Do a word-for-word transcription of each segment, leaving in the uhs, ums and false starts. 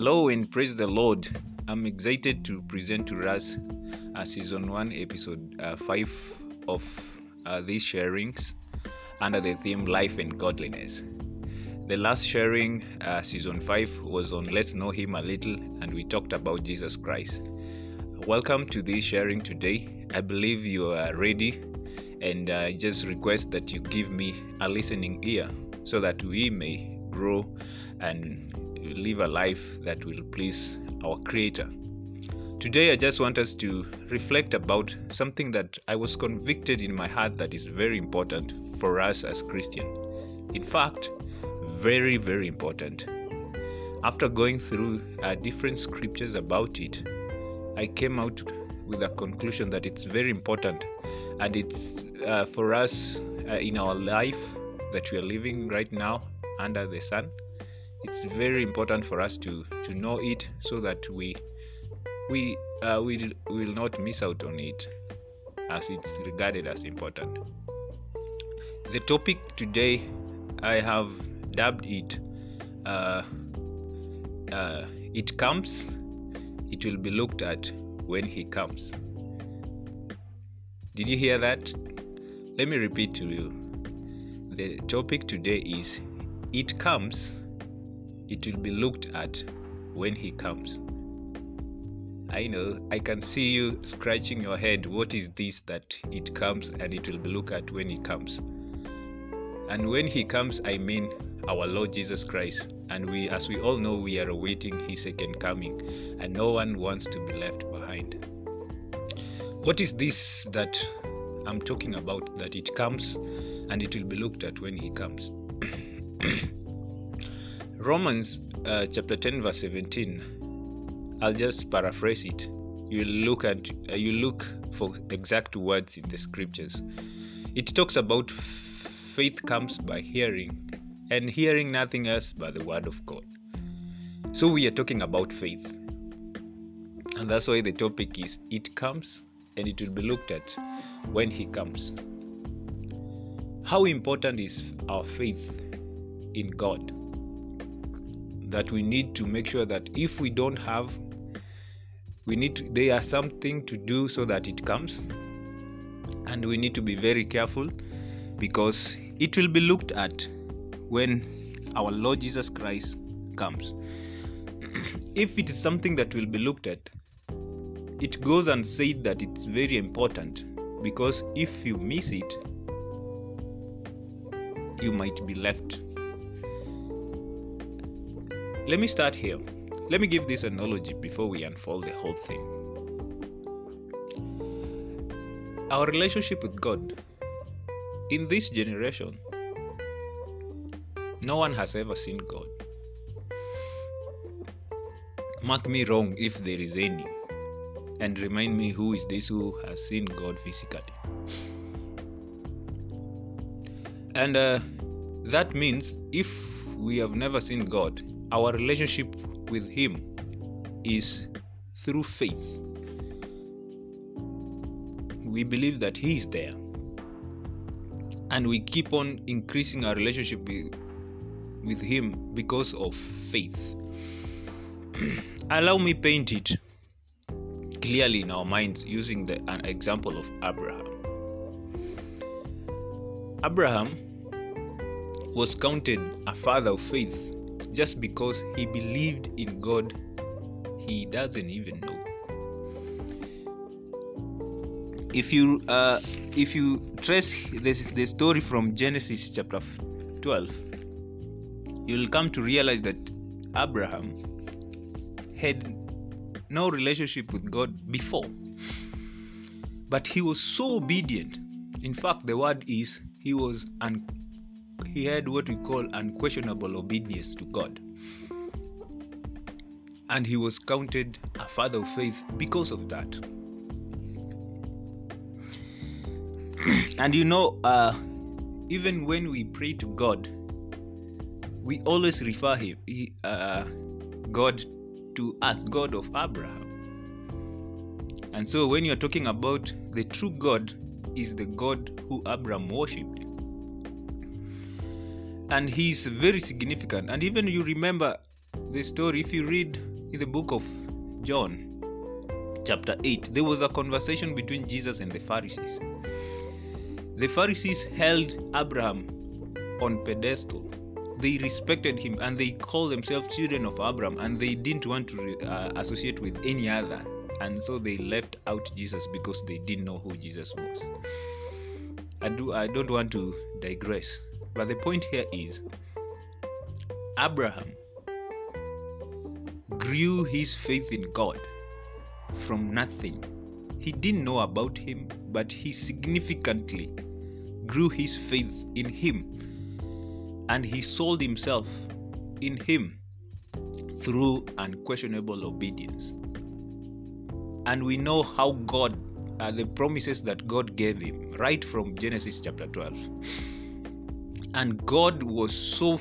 Hello and praise the Lord. I'm excited to present to us uh, season one episode uh, five of uh, these sharings under the theme Life and Godliness. The last sharing, uh, season five, was on Let's Know Him a Little, and we talked about Jesus Christ. Welcome to this sharing today. I believe you are ready, and I uh, just request that you give me a listening ear so that we may grow and live a life that will please our Creator. Today I just want us to reflect about something that I was convicted in my heart that is very important for us as Christians. In fact, very, very important. After going through uh, different scriptures about it, I came out with a conclusion that it's very important, and it's uh, for us uh, in our life that we are living right now under the sun. It's very important for us to, to know it so that we we uh, will, will not miss out on it, as it's regarded as important. The topic today, I have dubbed it, uh, uh, It Comes, It Will Be Looked At When He Comes. Did you hear that? Let me repeat to you. The topic today is, It Comes, It will be looked at when He comes. I know, I can see you scratching your head. What is this that it comes and it will be looked at when He comes? And when He comes, I mean our Lord Jesus Christ. And we, as we all know, we are awaiting His second coming, and no one wants to be left behind. What is this that I'm talking about, that it comes and it will be looked at when He comes? Romans uh, chapter ten verse seventeen. I'll just paraphrase it. You look at uh, you look for exact words in the scriptures. It talks about faith comes by hearing, and hearing nothing else but the word of God. So we are talking about faith, and that's why the topic is it comes and it will be looked at when He comes. How important is our faith in God? That we need to make sure that if we don't have, we need to, there are something to do so that it comes, and we need to be very careful, because it will be looked at when our Lord Jesus Christ comes. If it is something that will be looked at, it goes and said that it's very important, because if you miss it, you might be left. Let me start here. Let me give this analogy before we unfold the whole thing. Our relationship with God. In this generation, no one has ever seen God. Mark me wrong if there is any, and remind me who is this who has seen God physically. And uh, that means if we have never seen God, our relationship with Him is through faith. We believe that He is there, and we keep on increasing our relationship with Him because of faith. Allow me paint it clearly in our minds using the, an example of Abraham. Abraham was counted a father of faith just because he believed in God he doesn't even know. If you uh, if you trace this the story from Genesis chapter twelve, you'll come to realize that Abraham had no relationship with God before, but he was so obedient. In fact, the word is he was un. He had what we call unquestionable obedience to God. And he was counted a father of faith because of that. And you know, uh, even when we pray to God, we always refer him, he, uh, God to as God of Abraham. And so when you're talking about the true God, is the God who Abraham worshipped. And he is very significant. And even you remember the story, if you read in the book of John, chapter eight, there was a conversation between Jesus and the Pharisees. The Pharisees held Abraham on pedestal. They respected him and they called themselves children of Abraham, and they didn't want to uh, associate with any other. And so they left out Jesus because they didn't know who Jesus was. I do. I don't want to digress. But the point here is, Abraham grew his faith in God from nothing. He didn't know about him, but he significantly grew his faith in him, and he sold himself in him through unquestionable obedience. And we know how God, uh, the promises that God gave him, right from Genesis chapter twelve. And God was so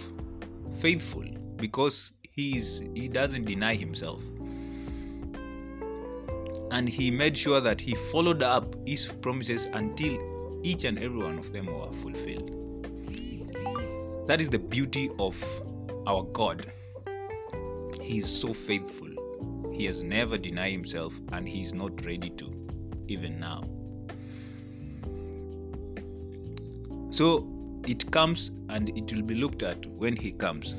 faithful because he is, he doesn't deny himself. And he made sure that he followed up his promises until each and every one of them were fulfilled. That is the beauty of our God. He is so faithful. He has never denied himself, and he is not ready to, even now. So it comes, and it will be looked at when he comes.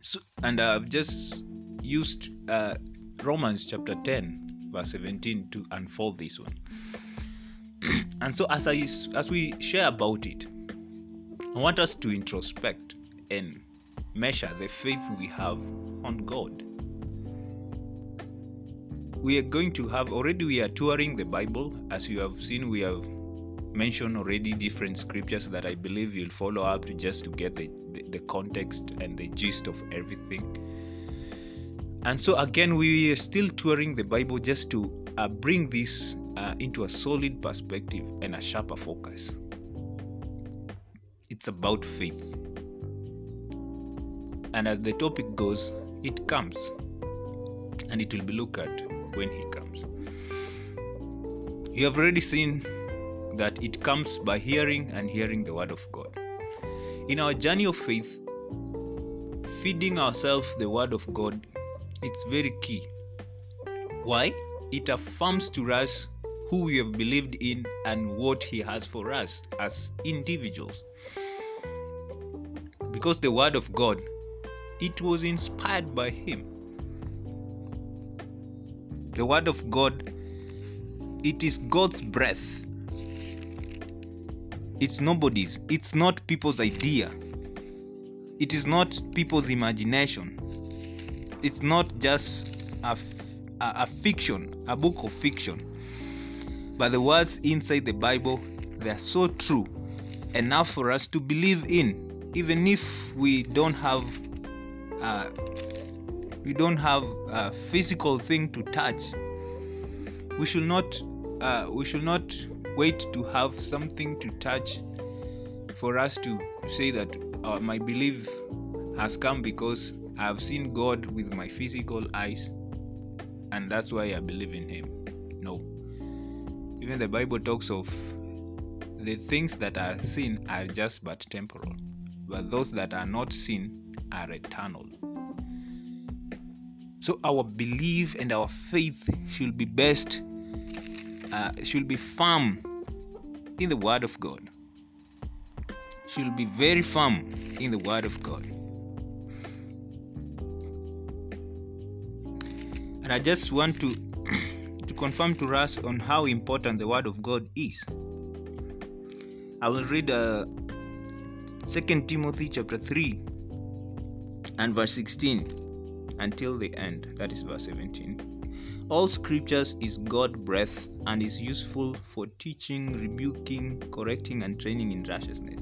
So, and I've just used uh, Romans chapter ten, verse seventeen to unfold this one. And so as I as we share about it, I want us to introspect and measure the faith we have on God. We are going to have, already we are touring the Bible. As you have seen, we have mentioned already different scriptures that I believe you'll follow up to just to get the, the, the context and the gist of everything. And so again, we are still touring the Bible just to uh, bring this uh, into a solid perspective and a sharper focus. It's about faith. And as the topic goes, it comes, and it will be looked at when he comes. You have already seen that it comes by hearing, and hearing the word of God. In our journey of faith, feeding ourselves the word of God, it's very key. Why? It affirms to us who we have believed in and what he has for us as individuals. Because the word of God, it was inspired by him. The word of God, it is God's breath. It's nobody's. It's not people's idea. It is not people's imagination. It's not just a, a, a fiction, a book of fiction. But the words inside the Bible, they are so true, enough for us to believe in, even if we don't have uh, we don't have a physical thing to touch. We should not uh, we should not wait to have something to touch for us to say that uh, my belief has come because I have seen God with my physical eyes, and that's why I believe in him. No. Even the Bible talks of the things that are seen are just but temporal, but those that are not seen are eternal. So our belief and our faith should be best, uh, should be firm in the word of God. Should be very firm in the word of God. And I just want to, to confirm to us on how important the word of God is. I will read uh, Second Timothy chapter three and verse sixteen. Until the end, that is verse seventeen. All scriptures is God breathed and is useful for teaching, rebuking, correcting, and training in righteousness,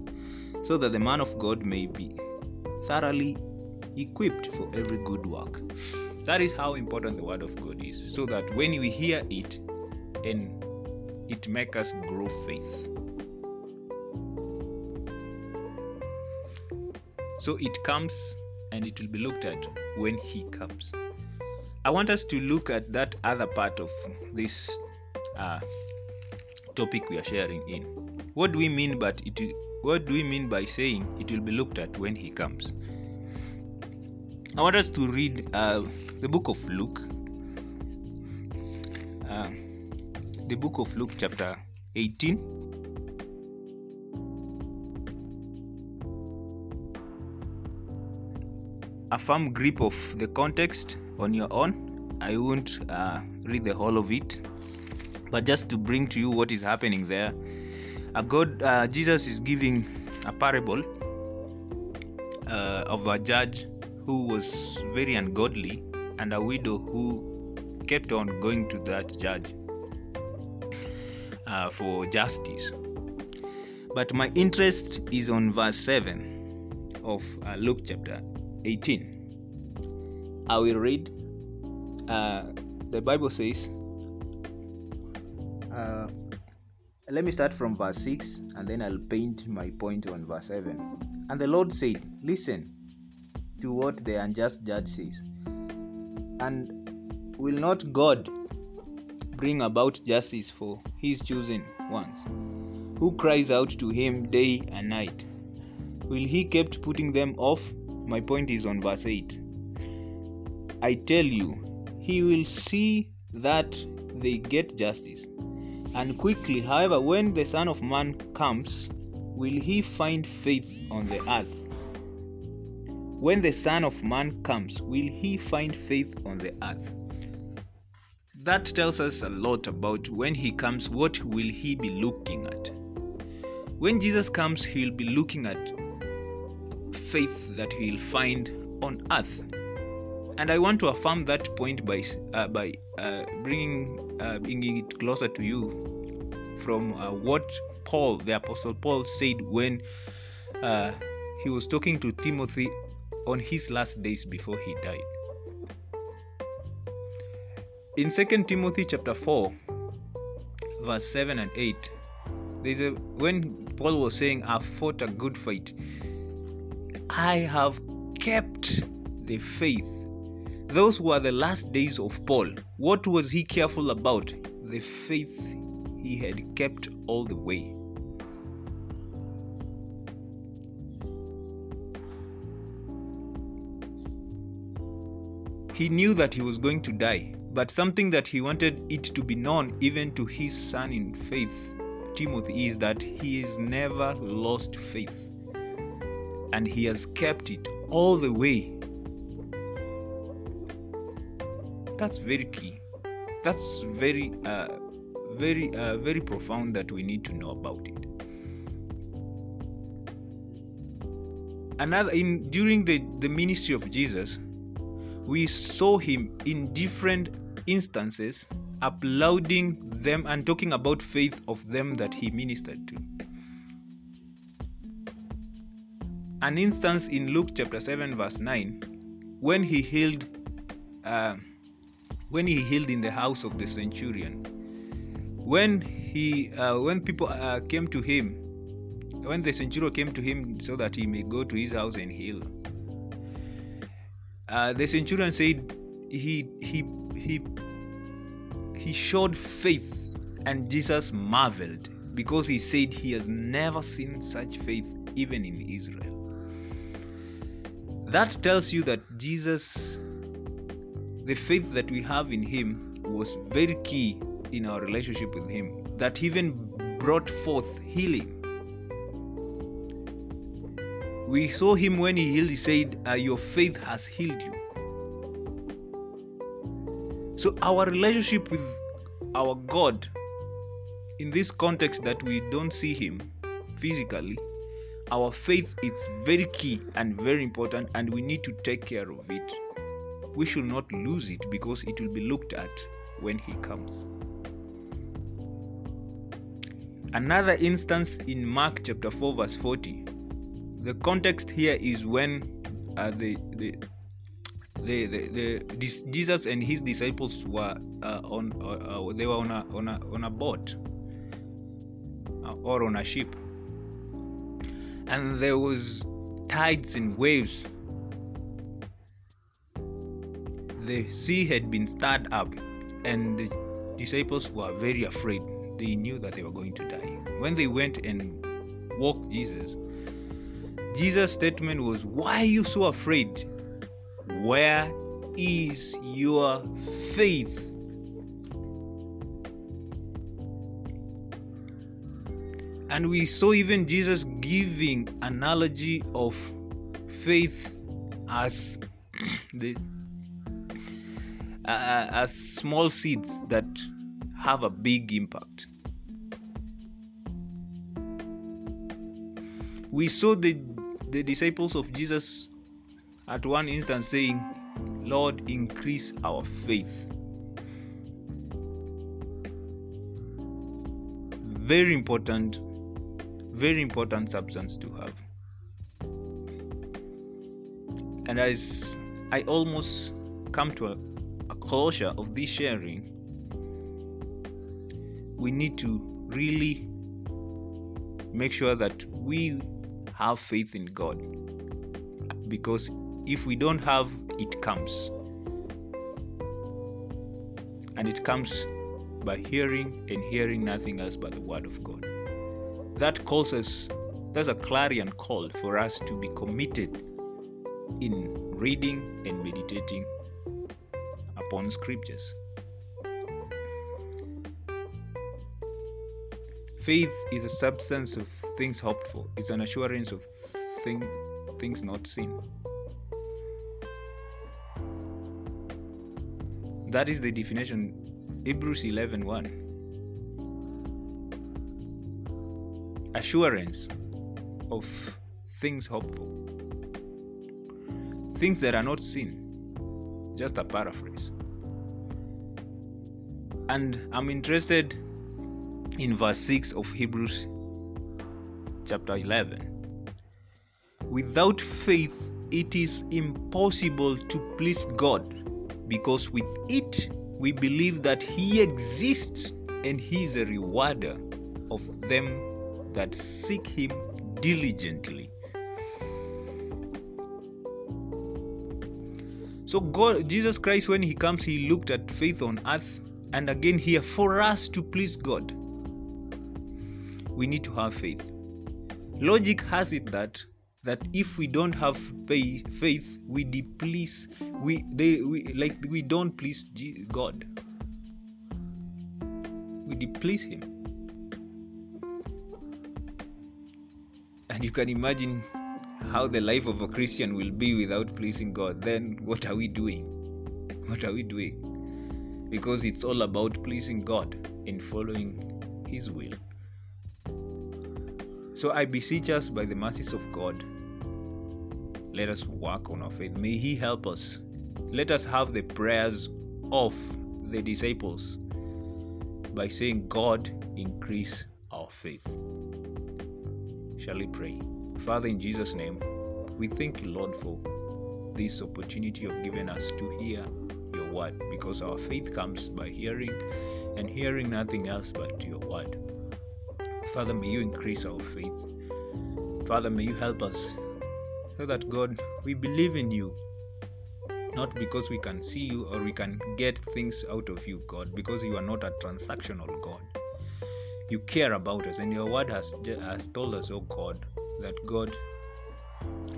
so that the man of God may be thoroughly equipped for every good work. That is how important the word of God is, so that when we hear it, and it makes us grow faith. So it comes, and it will be looked at when he comes. I want us to look at that other part of this uh, topic we are sharing in. What do we mean? But it. What do we mean by saying it will be looked at when he comes? I want us to read uh, the book of Luke. Uh, the book of Luke, chapter eighteen. A firm grip of the context on your own. I won't uh, read the whole of it, but just to bring to you what is happening there. Uh, God, uh, Jesus is giving a parable uh, of a judge who was very ungodly and a widow who kept on going to that judge uh, for justice. But my interest is on verse seven of uh, Luke chapter eighteen. I will read. Uh, the Bible says, uh, let me start from verse six and then I'll paint my point on verse seven. And the Lord said, listen to what the unjust judge says. And will not God bring about justice for his chosen ones, who cries out to him day and night? Will he kept putting them off? My point is on verse eight. I tell you, he will see that they get justice. And quickly, however, when the Son of Man comes, will he find faith on the earth? When the Son of Man comes, will he find faith on the earth? That tells us a lot about when he comes, what will he be looking at? When Jesus comes, he'll be looking at faith that he'll find on earth, and I want to affirm that point by uh, by uh, bringing uh, bringing it closer to you from uh, what Paul, the Apostle Paul, said when uh, he was talking to Timothy on his last days before he died. In Second Timothy chapter four, verse seven and eight, there's a when Paul was saying, "I've fought a good fight. I have kept the faith." Those were the last days of Paul. What was he careful about? The faith he had kept all the way. He knew that he was going to die, but something that he wanted it to be known even to his son in faith, Timothy, is that he has never lost faith. And he has kept it all the way. That's very key. That's very, uh, very, uh, very profound that we need to know about it. Another in during the, the ministry of Jesus, we saw him in different instances applauding them and talking about faith of them that he ministered to. An instance in Luke chapter seven verse nine, when he healed, uh, when he healed in the house of the centurion, when he, uh, when people uh, came to him, when the centurion came to him so that he may go to his house and heal, uh, the centurion said, he he he he showed faith, and Jesus marveled because he said he has never seen such faith even in Israel. That tells you that Jesus, the faith that we have in him was very key in our relationship with him, that even brought forth healing. We saw him when he healed, he said, uh, your faith has healed you. So our relationship with our God, in this context that we don't see him physically, our faith is very key and very important, and we need to take care of it. We should not lose it because it will be looked at when he comes. Another instance in Mark chapter four verse forty. The context here is when uh, the, the, the, the, the this, Jesus and his disciples were uh, on uh, uh, they were on a on a on a boat uh, or on a ship. And there was tides and waves. The sea had been stirred up, and the disciples were very afraid. They knew that they were going to die. When they went and walked Jesus, Jesus' statement was, "Why are you so afraid?" Where is your faith? And we saw even Jesus giving analogy of faith as the uh, as small seeds that have a big impact. We saw the, the disciples of Jesus at one instance saying, Lord, increase our faith. Very important, very important substance to have. And as I almost come to a, a closure of this sharing, we need to really make sure that we have faith in God, because if we don't have, it comes, and it comes by hearing, and hearing nothing else but the word of God. That calls us, that's a clarion call for us to be committed in reading and meditating upon scriptures. Faith is a substance of things hoped for. It's an assurance of thing, things not seen. That is the definition, Hebrews eleven one. Assurance of things hoped for. Things that are not seen. Just a paraphrase. And I'm interested in verse six of Hebrews chapter eleven. Without faith it is impossible to please God, because with it we believe that He exists and He is a rewarder of them that seek Him diligently. So God, Jesus Christ, when He comes, He looked at faith on earth, and again here, for us to please God, we need to have faith. Logic has it that that if we don't have faith, we displease, we they we like we don't please God. We displease Him, and you can imagine how the life of a Christian will be without pleasing God. Then what are we doing? What are we doing? Because it's all about pleasing God and following His will. So I beseech us by the mercies of God, let us work on our faith. May He help us. Let us have the prayers of the disciples by saying, God, increase our faith. Shall we pray? Father, in Jesus' name, we thank You, Lord, for this opportunity You've given us to hear Your word, because our faith comes by hearing, and hearing nothing else but Your word. Father, may You increase our faith. Father, may You help us, so that, God, we believe in You, not because we can see You or we can get things out of You, God, because You are not a transactional God. You care about us, and Your word has, has told us, oh God, that, God,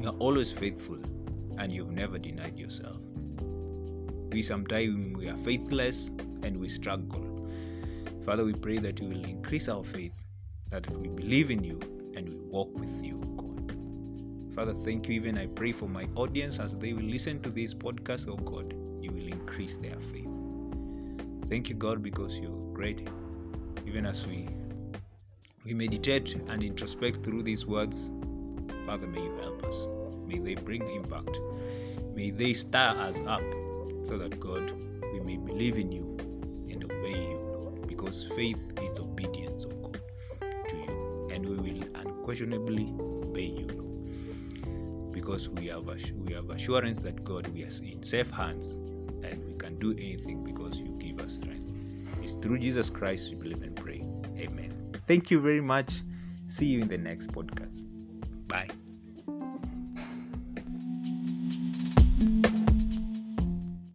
You are always faithful, and You've never denied Yourself. We sometimes we are faithless and we struggle. Father, we pray that You will increase our faith, that we believe in You and we walk with You, God. Father, thank You. Even I pray for my audience as they will listen to this podcast, oh God, You will increase their faith. Thank You, God, because You're great. Even as we we meditate and introspect through these words, Father, may You help us. May they bring impact. May they stir us up, so that, God, we may believe in You and obey You, Lord, because faith is obedience, oh God, to You, and we will unquestionably obey You, Lord, because we have assu- we have assurance that, God, we are in safe hands and we can do anything because You give us strength. It's through Jesus Christ we believe and pray. Amen. Thank you very much. See you in the next podcast. Bye.